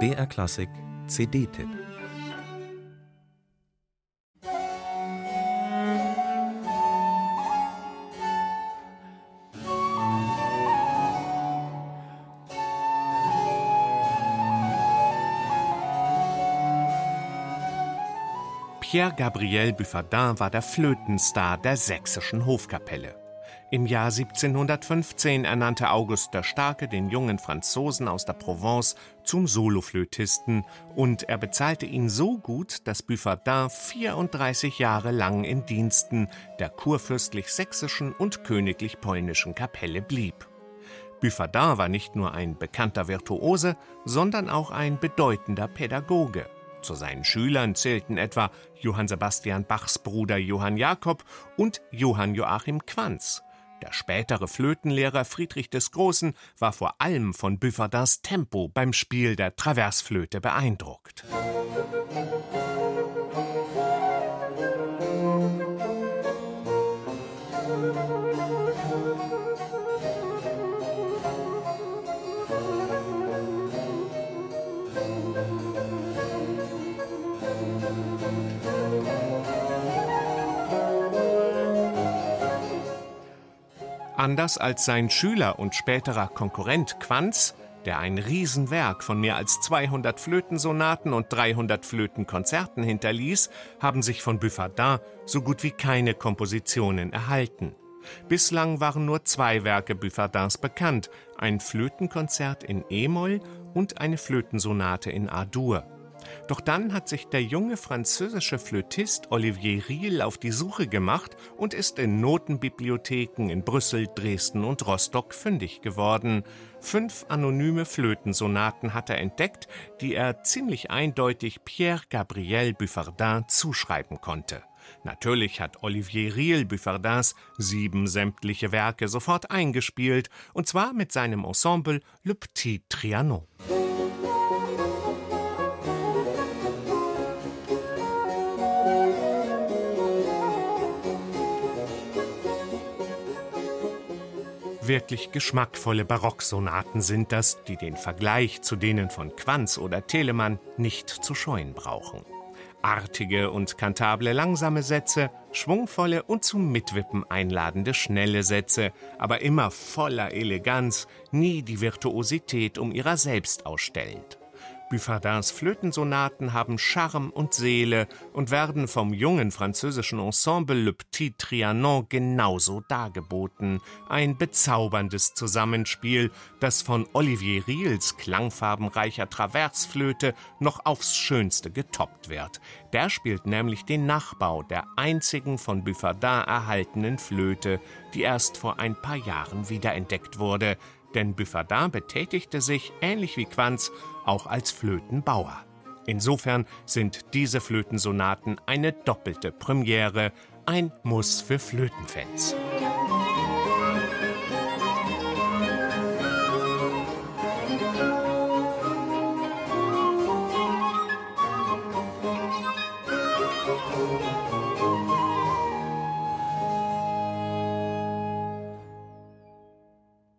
BR-Klassik CD-Tipp. Pierre-Gabriel Buffardin war der Flötenstar der Sächsischen Hofkapelle. Im Jahr 1715 ernannte August der Starke den jungen Franzosen aus der Provence zum Soloflötisten und er bezahlte ihn so gut, dass Buffardin 34 Jahre lang in Diensten der kurfürstlich-sächsischen und königlich-polnischen Kapelle blieb. Buffardin war nicht nur ein bekannter Virtuose, sondern auch ein bedeutender Pädagoge. Zu seinen Schülern zählten etwa Johann Sebastian Bachs Bruder Johann Jakob und Johann Joachim Quanz. Der spätere Flötenlehrer Friedrich des Großen war vor allem von Buffardins Tempo beim Spiel der Traversflöte beeindruckt. Anders als sein Schüler und späterer Konkurrent Quanz, der ein Riesenwerk von mehr als 200 Flötensonaten und 300 Flötenkonzerten hinterließ, haben sich von Buffardin so gut wie keine Kompositionen erhalten. Bislang waren nur 2 Werke Buffardins bekannt, ein Flötenkonzert in E-Moll und eine Flötensonate in A-Dur. Doch dann hat sich der junge französische Flötist Olivier Riehl auf die Suche gemacht und ist in Notenbibliotheken in Brüssel, Dresden und Rostock fündig geworden. 5 anonyme Flötensonaten hat er entdeckt, die er ziemlich eindeutig Pierre-Gabriel Buffardin zuschreiben konnte. Natürlich hat Olivier Riehl Buffardins 7 sämtliche Werke sofort eingespielt, und zwar mit seinem Ensemble Le Petit Trianon. Wirklich geschmackvolle Barocksonaten sind das, die den Vergleich zu denen von Quanz oder Telemann nicht zu scheuen brauchen. Artige und kantable langsame Sätze, schwungvolle und zum Mitwippen einladende schnelle Sätze, aber immer voller Eleganz, nie die Virtuosität um ihrer selbst ausstellend. Buffardins Flötensonaten haben Charme und Seele und werden vom jungen französischen Ensemble Le Petit Trianon genauso dargeboten. Ein bezauberndes Zusammenspiel, das von Olivier Riehls klangfarbenreicher Traversflöte noch aufs Schönste getoppt wird. Der spielt nämlich den Nachbau der einzigen von Buffardin erhaltenen Flöte, die erst vor ein paar Jahren wiederentdeckt wurde. Denn Buffardin betätigte sich, ähnlich wie Quanz, auch als Flötenbauer. Insofern sind diese Flötensonaten eine doppelte Premiere, ein Muss für Flötenfans.